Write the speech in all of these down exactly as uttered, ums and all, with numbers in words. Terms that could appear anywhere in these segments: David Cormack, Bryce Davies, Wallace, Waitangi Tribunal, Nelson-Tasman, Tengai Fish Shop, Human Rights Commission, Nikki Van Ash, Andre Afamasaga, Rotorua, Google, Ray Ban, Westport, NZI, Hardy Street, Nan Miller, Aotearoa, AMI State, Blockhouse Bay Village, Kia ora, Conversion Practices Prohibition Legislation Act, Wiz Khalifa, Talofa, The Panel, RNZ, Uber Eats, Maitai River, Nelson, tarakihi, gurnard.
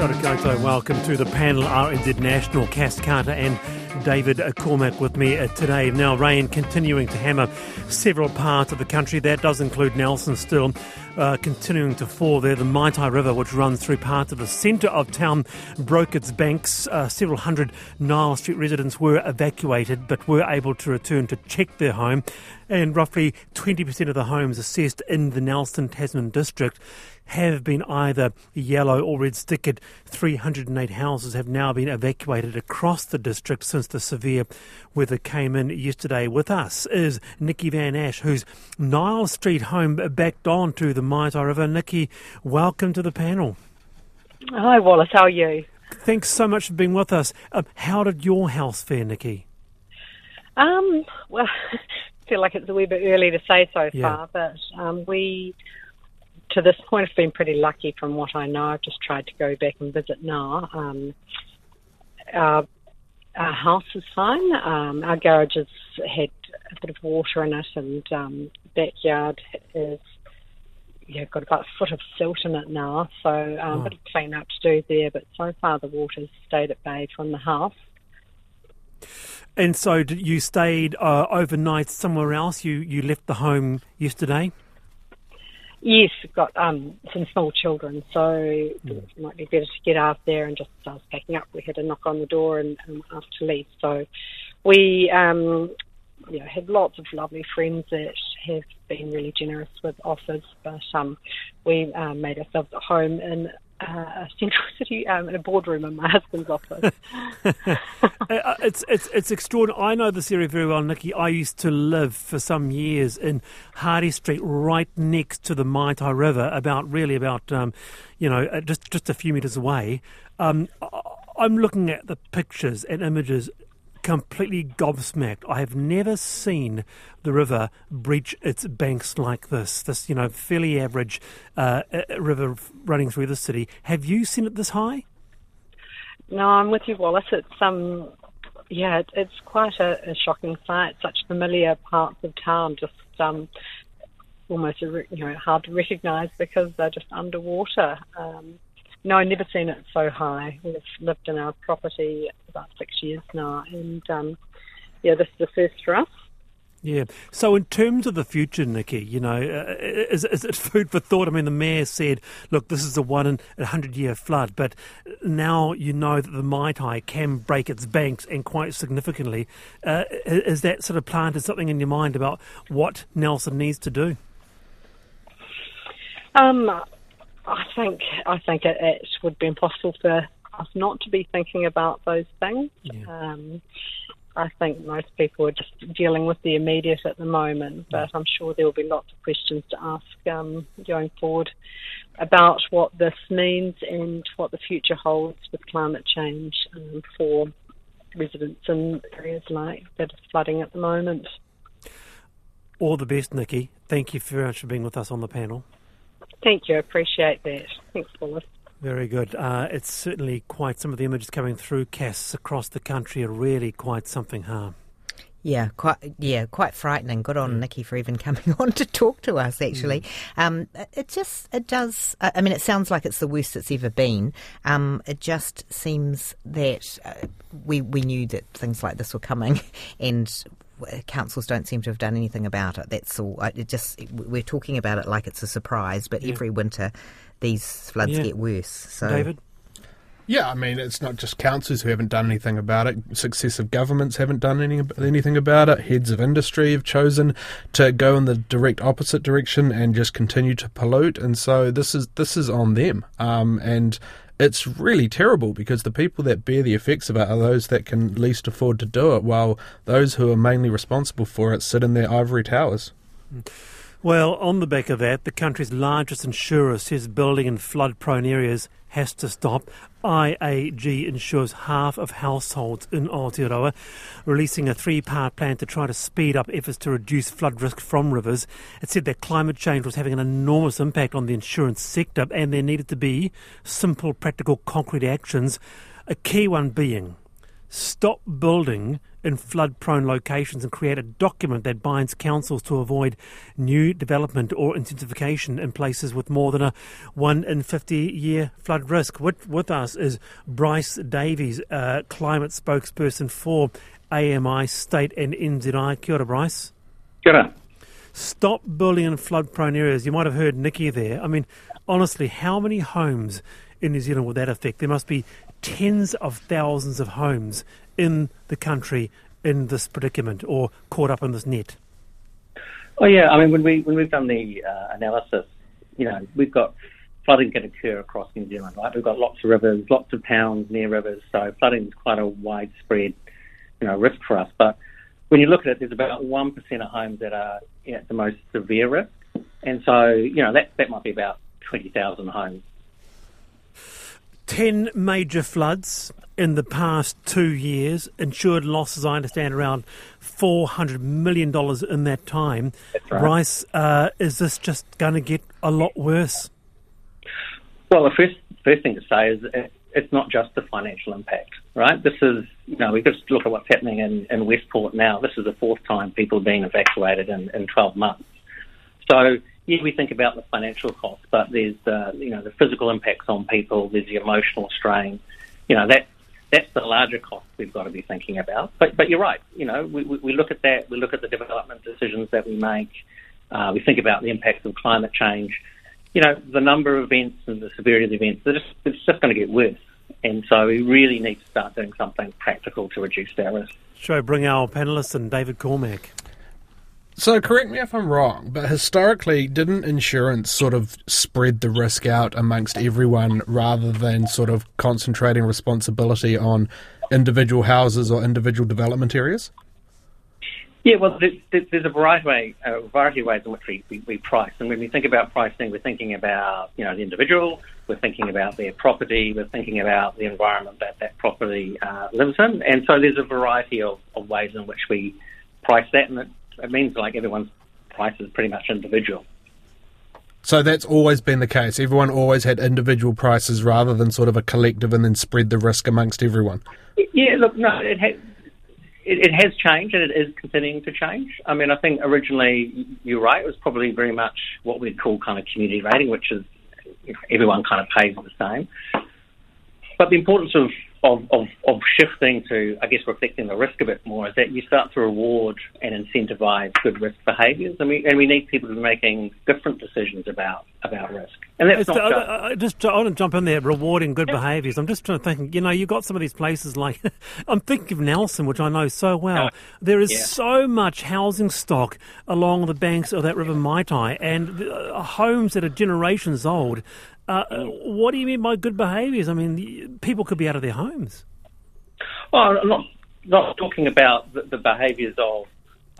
Kia ora koutou, welcome to The Panel, R N Z National, Cas Carter and David Cormack with me today. Now, rain continuing to hammer several parts of the country. That does include Nelson still uh, continuing to fall there. The Maitai River, which runs through parts of the centre of town, broke its banks. Uh, several hundred Nile Street residents were evacuated but were able to return to check their home. And roughly twenty percent of the homes assessed in the Nelson-Tasman district have been either yellow or red stickered. three hundred and eight houses have now been evacuated across the district since the severe weather came in yesterday. With us is Nikki Van Ash, whose Nile Street home backed on to the Maitai River. Nikki, welcome to The Panel. Hi, Wallace. How are you? Thanks so much for being with us. Uh, how did your house fare, Nikki? Um, well, I feel like it's a wee bit early to say so yeah. far, but um, we... to this point, I've been pretty lucky from what I know. I've just tried to go back and visit now. Um, our, our house is fine. Um, our garage has had a bit of water in it, and um, backyard is yeah got about a foot of silt in it now. So um, oh. a bit of clean up to do there, but so far the water's stayed at bay from the house. And so you stayed uh, overnight somewhere else? You, you left the home yesterday? Yes, we've got um, some small children, so mm. it might be better to get out there and just start packing up. We had a knock on the door and, and asked to leave. So we um, you know, had lots of lovely friends that have been really generous with offers, but um, we uh, made ourselves at home in a uh, central city, um, in a boardroom in my husband's office. it's, it's, it's extraordinary. I know this area very well, Nikki. I used to live for some years in Hardy Street, right next to the Maitai River, about really about, um, you know, just, just a few metres away. Um, I'm looking at the pictures and images completely gobsmacked. I have never seen the river breach its banks like this. This, you know, fairly average uh, river running through the city. Have you seen it this high? No, I'm with you, Wallace. It's um, yeah, it, it's quite a, a shocking sight. Such familiar parts of town, just um, almost you know hard to recognise because they're just underwater. Um, No, I've never seen it so high. We've lived in our property about six years now, and um, yeah, this is the first for us. Yeah. So, in terms of the future, Nikki, you know, uh, is, is it food for thought? I mean, the mayor said, "Look, this is a one in a hundred year flood," but now you know that the Maitai can break its banks, and quite significantly. Uh, is that sort of planted something in your mind about what Nelson needs to do? Um. I think I think it, it would be impossible for us not to be thinking about those things. Yeah. Um, I think most people are just dealing with the immediate at the moment, but I'm sure there will be lots of questions to ask um, going forward about what this means and what the future holds with climate change um, for residents in areas like that are flooding at the moment. All the best, Nikki. Thank you very much for being with us on The Panel. Thank you, I appreciate that. Thanks, Wallace. Very good. Uh, it's certainly quite some of the images coming through, Cass, across the country are really quite something, huh? Yeah, quite yeah, quite frightening. Good on mm. Nikki for even coming on to talk to us, actually. Mm. Um, it just, it does, I mean, it sounds like it's the worst it's ever been. Um, it just seems that uh, we, we knew that things like this were coming and councils don't seem to have done anything about it. That's all. It just we're talking about it like it's a surprise, but yeah. every winter these floods yeah. get worse. So. David? Yeah, I mean, it's not just councils who haven't done anything about it. Successive governments haven't done any, anything about it. Heads of industry have chosen to go in the direct opposite direction and just continue to pollute. And so this is this is on them. Um, and it's really terrible because the people that bear the effects of it are those that can least afford to do it, while those who are mainly responsible for it sit in their ivory towers. Mm. Well, on the back of that, the country's largest insurer says building in flood-prone areas has to stop. I A G insures half of households in Aotearoa, releasing a three-part plan to try to speed up efforts to reduce flood risk from rivers. It said that climate change was having an enormous impact on the insurance sector and there needed to be simple, practical, concrete actions, a key one being stop building in flood-prone locations and create a document that binds councils to avoid new development or intensification in places with more than a one in fifty year flood risk. With, with us is Bryce Davies, uh, climate spokesperson for A M I State and N Z I. Kia ora, Bryce. Kia ora. Stop building in flood-prone areas. You might have heard Nikki there. I mean, honestly, how many homes in New Zealand would that affect? There must be tens of thousands of homes in the country in this predicament or caught up in this net. Oh yeah, I mean when we when we've done the uh, analysis, you know, we've got flooding can occur across New Zealand, right? We've got lots of rivers, lots of towns near rivers, so flooding is quite a widespread, you know, risk for us. But when you look at it, there's about one percent of homes that are you know, at the most severe risk, and so you know that that might be about twenty thousand homes. Ten major floods in the past two years, insured losses, I understand, around four hundred million dollars in that time. That's right. Bryce, uh, is this just going to get a lot worse? Well, the first, first thing to say is it, it's not just the financial impact, right? This is, you know, we just look at what's happening in, in Westport now. This is the fourth time people are being evacuated in, in twelve months. So, yeah, we think about the financial cost, but there's the, you know, the physical impacts on people, there's the emotional strain. You know, that that's the larger cost we've got to be thinking about. But but you're right, you know, we, we, we look at that, we look at the development decisions that we make, uh, we think about the impacts of climate change. You know, the number of events and the severity of the events, they're just, it's just going to get worse. And so we really need to start doing something practical to reduce that risk. Shall I bring our panellists in, David Cormack? So correct me if I'm wrong, but historically, didn't insurance sort of spread the risk out amongst everyone rather than sort of concentrating responsibility on individual houses or individual development areas? Yeah, well, there's a variety of ways in which we, we, we price. And when we think about pricing, we're thinking about, you know, the individual, we're thinking about their property, we're thinking about the environment that that property uh, lives in. And so there's a variety of, of ways in which we price that, and it, It means like everyone's price is pretty much individual. So that's always been the case. Everyone always had individual prices rather than sort of a collective and then spread the risk amongst everyone. Yeah, look, no, it has, it, it has changed and it is continuing to change. I mean, I think originally, you're right, it was probably very much what we'd call kind of community rating, which is you know, everyone kind of pays the same. But the importance of Of, of, of shifting to, I guess, reflecting the risk a bit more is that you start to reward and incentivize good risk behaviours, and we and we need people to be making different decisions about about risk. And that's it's not the, I, I just I want to jump in there, rewarding good behaviours. I'm just trying to think. You know, you've got some of these places like I'm thinking of Nelson, which I know so well. Oh, there is yeah. so much housing stock along the banks of that river Maitai, and the, uh, homes that are generations old. Uh, what do you mean by good behaviours? I mean, the, people could be out of their homes. Well, I'm not, not talking about the, the behaviours of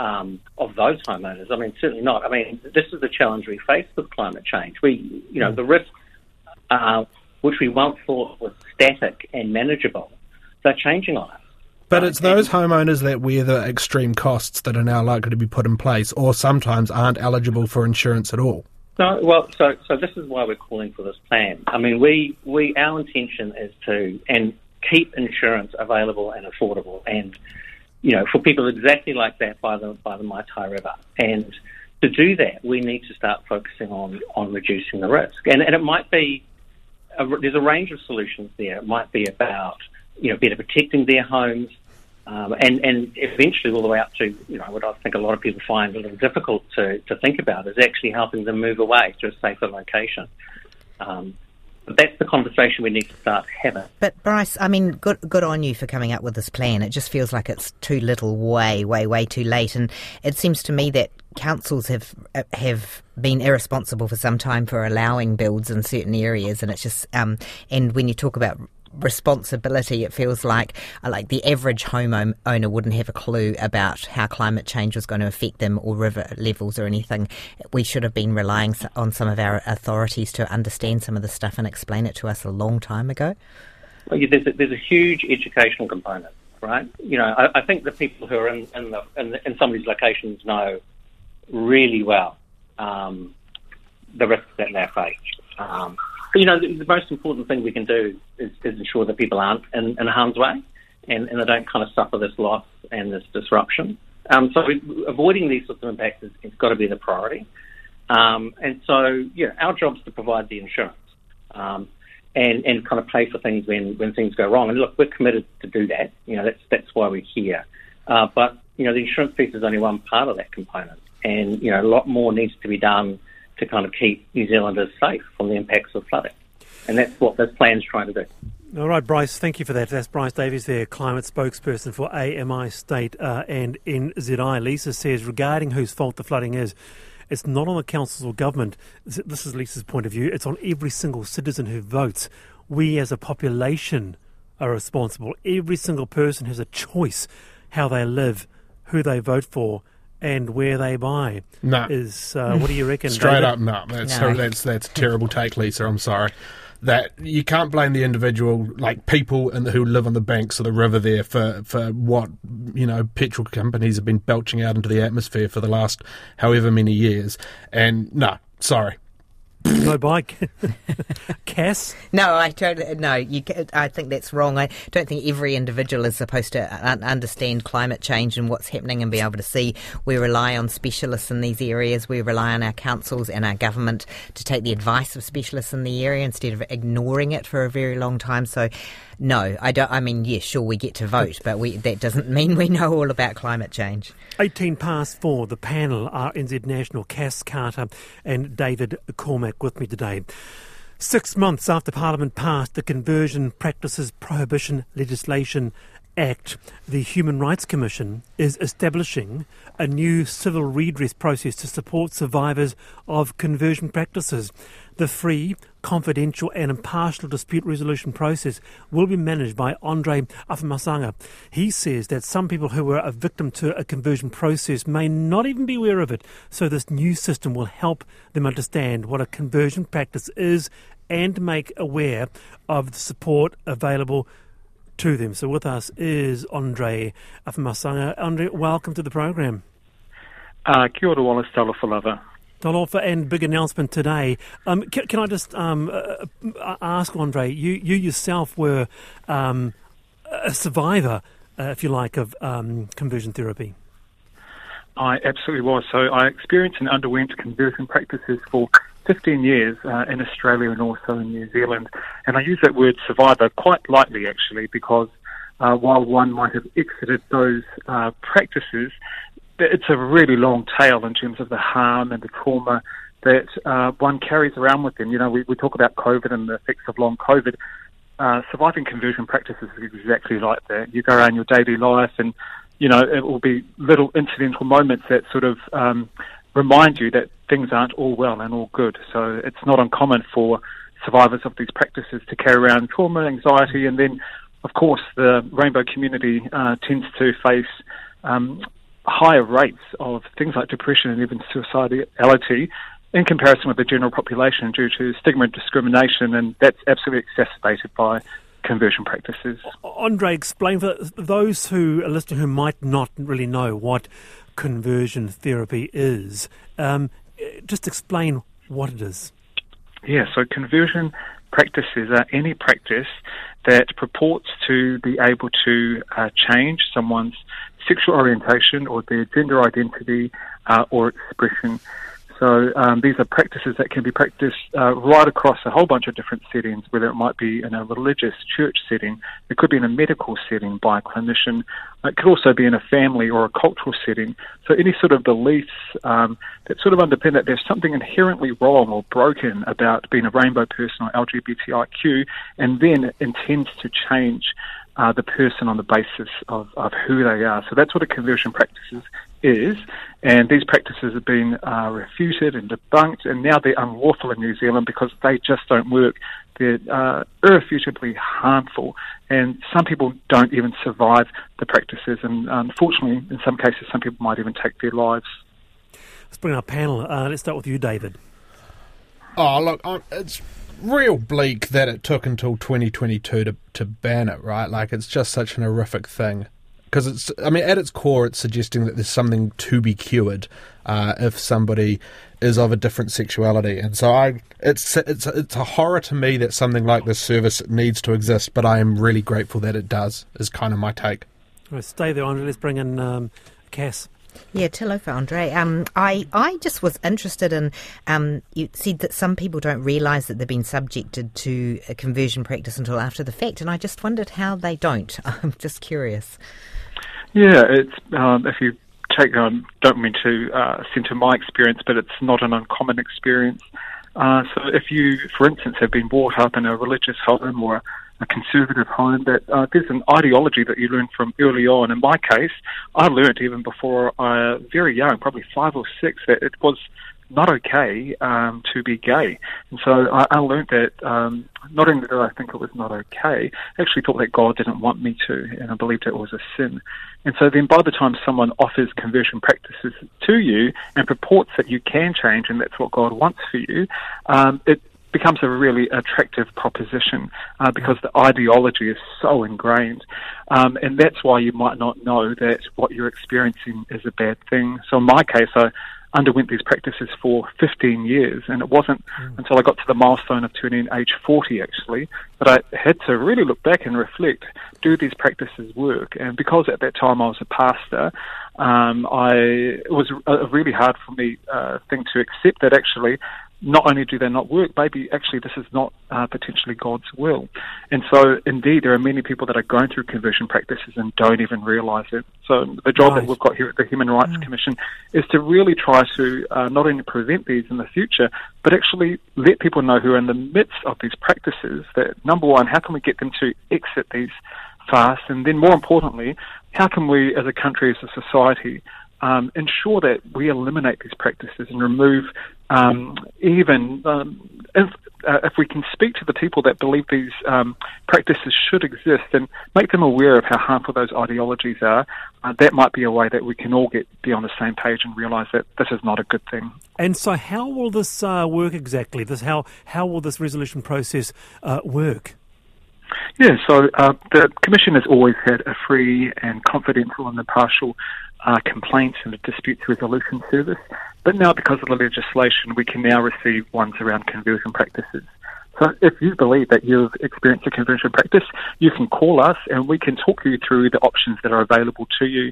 um, of those homeowners. I mean, certainly not. I mean, this is the challenge we face with climate change. We, you know, the risks, uh, which we once thought was static and manageable, they're changing on us. But it's those homeowners that wear the extreme costs that are now likely to be put in place or sometimes aren't eligible for insurance at all. No, well, so so this is why we're calling for this plan. I mean, we, we our intention is to and keep insurance available and affordable, and you know, for people exactly like that by the by the Maitai River. And to do that, we need to start focusing on, on reducing the risk. And and it might be a, there's a range of solutions there. It might be about you know better protecting their homes, um, and and eventually all the way up to you know what I think a lot of people find a little difficult to, to think about is actually helping them move away to a safer location. Um, but that's the conversation we need to start having. But Bryce, I mean, good good on you for coming up with this plan. It just feels like it's too little, way, way, way too late, and it seems to me that councils have have been irresponsible for some time for allowing builds in certain areas, and it's just um, and when you talk about responsibility, it feels like like the average homeowner wouldn't have a clue about how climate change was going to affect them or river levels or anything. We should have been relying on some of our authorities to understand some of the stuff and explain it to us a long time ago. Well, yeah, there's, a, there's a huge educational component, right? You know, I, I think the people who are in in, the, in, the, in some of these locations know really well um, the risks that they face. Um, But, you know, the, the most important thing we can do is, is ensure that people aren't in, in harm's way. and, and they don't kind of suffer this loss and this disruption. Um, so we, avoiding these sorts of impacts has, has got to be the priority. Um, and so, yeah, our job is to provide the insurance um, and, and kind of pay for things when, when things go wrong. And look, we're committed to do that. You know, that's that's why we're here. Uh, but, you know, the insurance piece is only one part of that component. And, you know, a lot more needs to be done to kind of keep New Zealanders safe from the impacts of flooding. And that's what this plan's trying to do. All right, Bryce, thank you for that. That's Bryce Davies there, climate spokesperson for A M I State uh, and N Z I. Lisa says, regarding whose fault the flooding is, it's not on the councils or government. This is Lisa's point of view. It's on every single citizen who votes. We as a population are responsible. Every single person has a choice how they live, who they vote for, and where they buy. No. Is, uh, what do you reckon, Straight David? up, no. That's, no. that's, that's a terrible take, Lisa. I'm sorry. That you can't blame the individual, like people in the, who live on the banks of the river there for, for what, you know, petrol companies have been belching out into the atmosphere for the last however many years. And no, sorry. No bike. Cass? No, I totally, no, you, I think that's wrong. I don't think every individual is supposed to un- understand climate change and what's happening and be able to see. We rely on specialists in these areas. We rely on our councils and our government to take the advice of specialists in the area instead of ignoring it for a very long time. So, no, I don't. I mean, yeah, sure, we get to vote, but we, that doesn't mean we know all about climate change. eighteen past four, the panel are N Z National, Cas Carter and David Cormack with me today. Six months after Parliament passed the Conversion Practices Prohibition Legislation Act, the Human Rights Commission is establishing a new civil redress process to support survivors of conversion practices. The free, confidential and impartial dispute resolution process will be managed by Andre Afamasaga. He says that some people who were a victim to a conversion process may not even be aware of it, so this new system will help them understand what a conversion practice is and make aware of the support available to them. So with us is Andre Afamasaga. Andre, welcome to the program. Uh, kia ora, Wallace, Talofa. Talofa, and big announcement today. Um, can, can I just um, uh, ask, Andre, you, you yourself were um, a survivor, uh, if you like, of um, conversion therapy. I absolutely was. So I experienced and underwent conversion practices for fifteen years uh, in Australia and also in New Zealand. And I use that word survivor quite lightly, actually, because uh, while one might have exited those uh, practices, it's a really long tail in terms of the harm and the trauma that uh, one carries around with them. You know, we, we talk about COVID and the effects of long COVID. Uh, surviving conversion practices is exactly like that. You go around your daily life and, you know, it will be little incidental moments that sort of um, remind you that things aren't all well and all good. So it's not uncommon for survivors of these practices to carry around trauma, anxiety, and then, of course, the rainbow community uh, tends to face um higher rates of things like depression and even suicidality in comparison with the general population due to stigma and discrimination, and that's absolutely exacerbated by conversion practices. Andre, explain for those who are listening who might not really know what conversion therapy is, um, just explain what it is. Yeah, so conversion practices are any practice that purports to be able to uh, change someone's sexual orientation or their gender identity uh, or expression. So um, these are practices that can be practiced uh, right across a whole bunch of different settings, whether it might be in a religious church setting, it could be in a medical setting by a clinician, it could also be in a family or a cultural setting. So any sort of beliefs um, that sort of underpin that there's something inherently wrong or broken about being a rainbow person or L G B T I Q, and then it intends to change Uh, the person on the basis of, of who they are. So that's what a conversion practices is, and these practices have been uh, refuted and debunked, and now they're unlawful in New Zealand because they just don't work. They're uh, irrefutably harmful, and some people don't even survive the practices, and unfortunately, in some cases, some people might even take their lives. Let's bring our panel. Uh, let's start with you, David. Oh, look, I'm, it's... real bleak that it took until twenty twenty-two to, to ban it, right? Like, it's just such an horrific thing Because it's, I mean, at its core, it's suggesting that there's something to be cured uh, if somebody is of a different sexuality. And so I, it's it's it's a horror to me that something like this service needs to exist, but I am really grateful that it does, is kind of my take. Well, stay there, Andre. Let's bring in um, Cass. Yeah, hello for Andre. Um, I, I just was interested in, um, you said that some people don't realise that they've been subjected to a conversion practice until after the fact, and I just wondered how they don't. I'm just curious. Yeah, it's um, if you take, I don't mean to uh, centre my experience, but it's not an uncommon experience. Uh, so if you, for instance, have been brought up in a religious home or a conservative home, that uh, there's an ideology that you learn from early on. In my case, I learned even before I uh, very young, probably five or six, that it was not okay um, to be gay. And so I, I learned that um, not only did I think it was not okay, I actually thought that God didn't want me to, and I believed it was a sin. And so then by the time someone offers conversion practices to you and purports that you can change and that's what God wants for you, um, it becomes a really attractive proposition uh, because the ideology is so ingrained. Um, and that's why you might not know that what you're experiencing is a bad thing. So in my case, I underwent these practices for fifteen years, and it wasn't mm. until I got to the milestone of turning age forty, actually, that I had to really look back and reflect, do these practices work? And because at that time I was a pastor, um, I, it was a really hard for me uh, thing to accept that actually not only do they not work, maybe actually this is not uh, potentially God's will. And so, indeed, there are many people that are going through conversion practices and don't even realise it. So the job right. that we've got here at the Human Rights mm. Commission is to really try to uh, not only prevent these in the future, but actually let people know who are in the midst of these practices that, number one, how can we get them to exit these fast? And then, more importantly, how can we, as a country, as a society, Um, ensure that we eliminate these practices and remove um, even um, if, uh, if we can speak to the people that believe these um, practices should exist and make them aware of how harmful those ideologies are, uh, that might be a way that we can all get be on the same page and realise that this is not a good thing. And so how will this uh, work exactly? This how, how will this resolution process uh, work? Yeah, so uh, the Commission has always had a free and confidential and impartial Uh, complaints and a disputes resolution service, but now because of the legislation we can now receive ones around conversion practices. So if you believe that you've experienced a conversion practice, you can call us and we can talk you through the options that are available to you.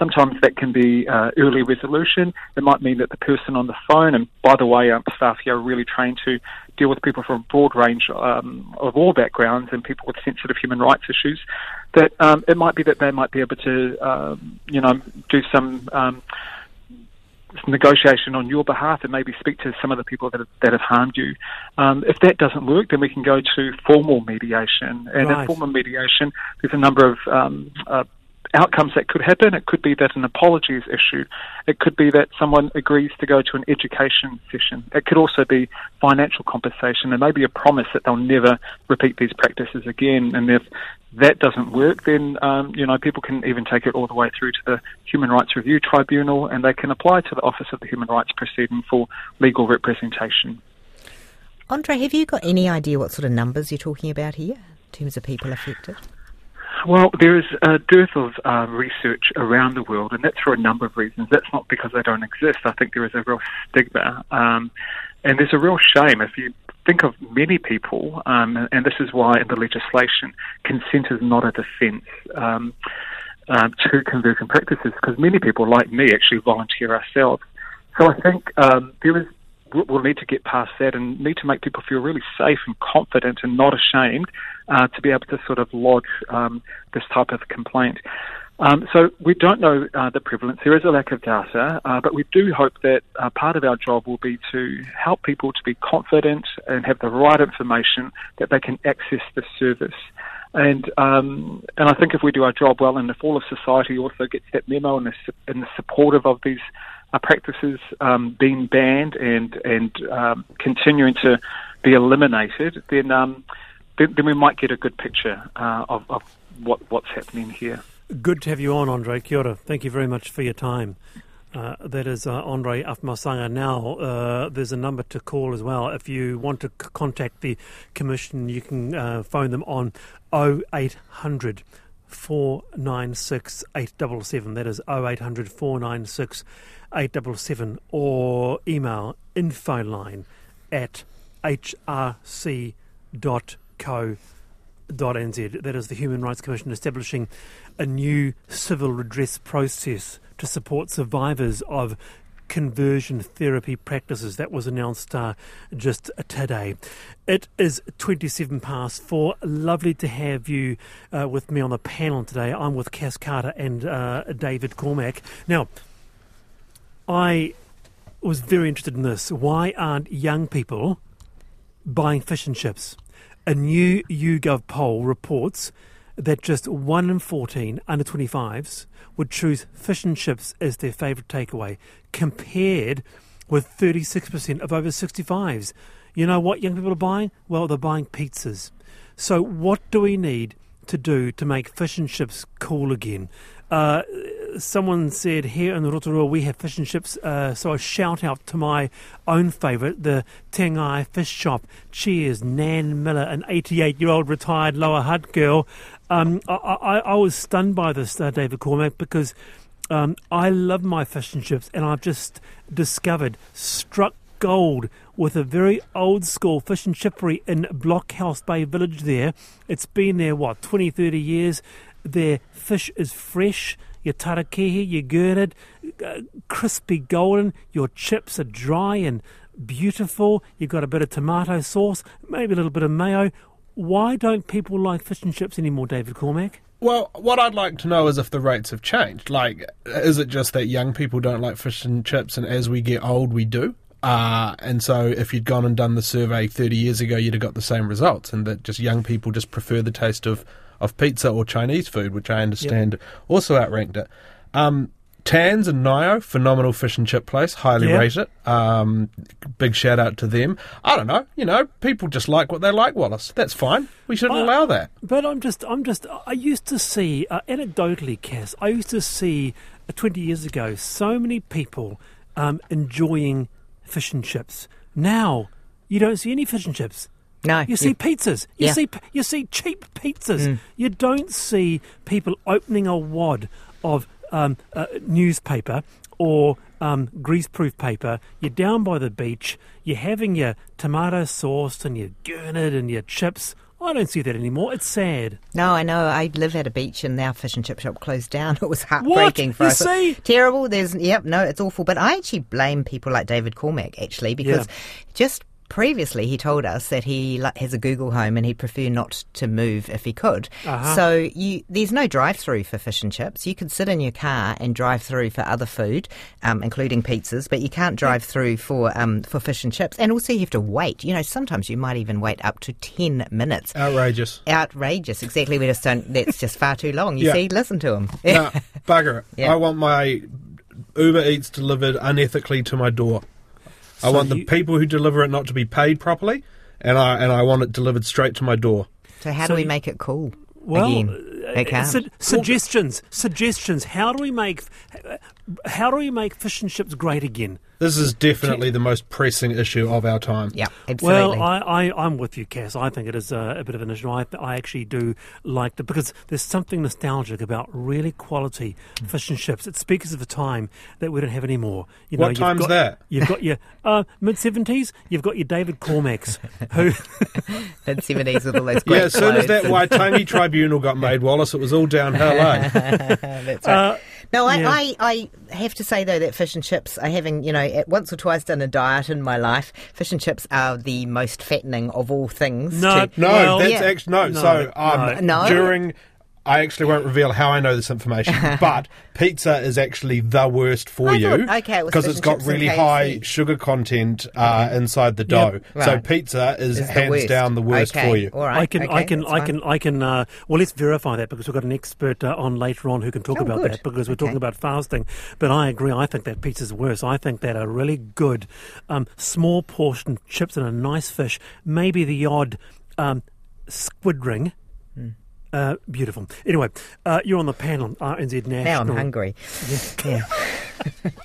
Sometimes that can be uh, early resolution. It might mean that the person on the phone, and by the way, um, staff here are really trained to deal with people from a broad range um, of all backgrounds and people with sensitive human rights issues, that um, it might be that they might be able to, um, you know, do some um, negotiation on your behalf and maybe speak to some of the people that have, that have harmed you. Um, if that doesn't work, then we can go to formal mediation. And right. in formal mediation, there's a number of um, uh, outcomes that could happen. It could be that an apology is issued. It could be that someone agrees to go to an education session. It could also be financial compensation and maybe a promise that they'll never repeat these practices again. And if that doesn't work, then um, you know, people can even take it all the way through to the Human Rights Review Tribunal, and they can apply to the Office of the Human Rights Proceeding for legal representation. Andre, have you got any idea what sort of numbers you're talking about here in terms of people affected? Well, there is a dearth of uh, research around the world, and that's for a number of reasons. That's not because they don't exist. I think there is a real stigma, um, and there's a real shame. If you think of many people, um, and this is why in the legislation, consent is not a defence um, uh, to conversion practices, because many people, like me, actually volunteer ourselves. So I think um, there is we'll need to get past that and need to make people feel really safe and confident and not ashamed uh, to be able to sort of lodge um, this type of complaint. Um, so we don't know uh, the prevalence. There is a lack of data, uh, but we do hope that uh, part of our job will be to help people to be confident and have the right information that they can access the service. And um, and I think if we do our job well, and if all of society also gets that memo and is, and is supportive of these uh, practices um, being banned and and um, continuing to be eliminated, then um, then, then we might get a good picture uh, of, of what what's happening here. Good to have you on, Andre. Kia ora. Thank you very much for your time. Uh, that is uh, Andre Afamasaga. Now, uh, there's a number to call as well. If you want to c- contact the Commission, you can uh, phone them on oh eight hundred oh eight hundred, four nine six, eight seven seven. That is oh eight hundred, four nine six, eight seven seven, or email infoline at h r c dot co dot n z. That is the Human Rights Commission establishing a new civil redress process to support survivors of conversion therapy practices. That was announced uh, just today. It is twenty-seven past four. Lovely to have you uh, with me on the panel today. I'm with Cas Carter and uh, David Cormack. Now, I was very interested in this. Why aren't young people buying fish and chips? A new YouGov poll reports that just one in fourteen under twenty-fives would choose fish and chips as their favourite takeaway, compared with thirty-six percent of over sixty-fives. You know what young people are buying? Well, they're buying pizzas. So what do we need to do to make fish and chips cool again? Uh, someone said here in Rotorua we have fish and chips, uh, so a shout out to my own favourite, the Tengai Fish Shop. Cheers, Nan Miller, an eighty-eight-year-old retired Lower Hutt girl. Um, I, I, I was stunned by this, uh, David Cormack, because um, I love my fish and chips, and I've just discovered, struck gold with a very old school fish and chippery in Blockhouse Bay Village there. It's been there, what, twenty, thirty years? Their fish is fresh, your tarakihi, your gurnard, uh, crispy golden, your chips are dry and beautiful, you've got a bit of tomato sauce, maybe a little bit of mayo. Why don't people like fish and chips anymore, David Cormack? Well, what I'd like to know is if the rates have changed. Like, is it just that young people don't like fish and chips, and as we get old we do? Uh, and so if you'd gone and done the survey thirty years ago, you'd have got the same results, and that just young people just prefer the taste of, of pizza or Chinese food, which I understand yep. also outranked it. Um, Tans and N I O, phenomenal fish and chip place, highly yep. rate it. Um, big shout out to them. I don't know, you know, people just like what they like, Wallace. That's fine. We shouldn't I, allow that. But I'm just, I'm just, I used to see, uh, anecdotally, Cass, I used to see uh, twenty years ago so many people um, enjoying fish and chips. Now you don't see any fish and chips. No, you see yeah. pizzas. You yeah. see you see cheap pizzas. Mm. You don't see people opening a wad of um, uh, newspaper or um, greaseproof paper. You're down by the beach. You're having your tomato sauce and your gurnard and your chips. I don't see that anymore. It's sad. No, I know. I live at a beach and our fish and chip shop closed down. It was heartbreaking what? for you us. See? Terrible. There's yep, no, it's awful. But I actually blame people like David Cormack actually, because yeah. just previously he told us that he has a Google home and he'd prefer not to move if he could. Uh-huh. So you, there's no drive-through for fish and chips. You can sit in your car and drive through for other food, um, including pizzas, but you can't drive through for um, for fish and chips. And also you have to wait. You know, sometimes you might even wait up to ten minutes. Outrageous. Outrageous, exactly. We just don't, that's just far too long. You yeah. see, listen to him. Nah, bugger it. Yeah. I want my Uber Eats delivered unethically to my door. So I want the you, people who deliver it not to be paid properly, and I and I want it delivered straight to my door. So how so do we make it cool? Well, again? Su- suggestions, suggestions. How do we make how do we make fish and chips great again? This is definitely the most pressing issue of our time. Yeah, absolutely. Well, I, I, I'm with you, Cass. I think it is a, a bit of an issue. I, I actually do like it because there's something nostalgic about really quality mm. fish and chips. It speaks of a time that we don't have anymore. You know, what time's got, that? You've got your uh, mid-seventies, you've got your David Cormacks. who mid-seventies with all those great Yeah, as soon as that and Waitangi Tribunal got made, Wallace, it was all downhill, eh? That's right. Uh, No, I, yeah. I, I have to say, though, that fish and chips, I having, you know, once or twice done a diet in my life, fish and chips are the most fattening of all things. No, to, no, well, that's yeah. actually, no, no, so um, no. during, I actually won't reveal how I know this information, but pizza is actually the worst for I you because okay, it it's got really high sugar content uh, inside the dough. Yep, right. So pizza is it's hands the down the worst okay, for you. All right, I can, okay, I can, I can, I can. Uh, well, let's verify that because we've got an expert uh, on later on who can talk oh, about good. that because we're okay. talking about fasting. But I agree. I think that pizza's worse. I think that a really good, um, small portion chips and a nice fish, maybe the odd um, squid ring. Mm. Uh, beautiful. Anyway, uh, you're on the panel, R N Z National. Now I'm hungry. Yeah. yeah.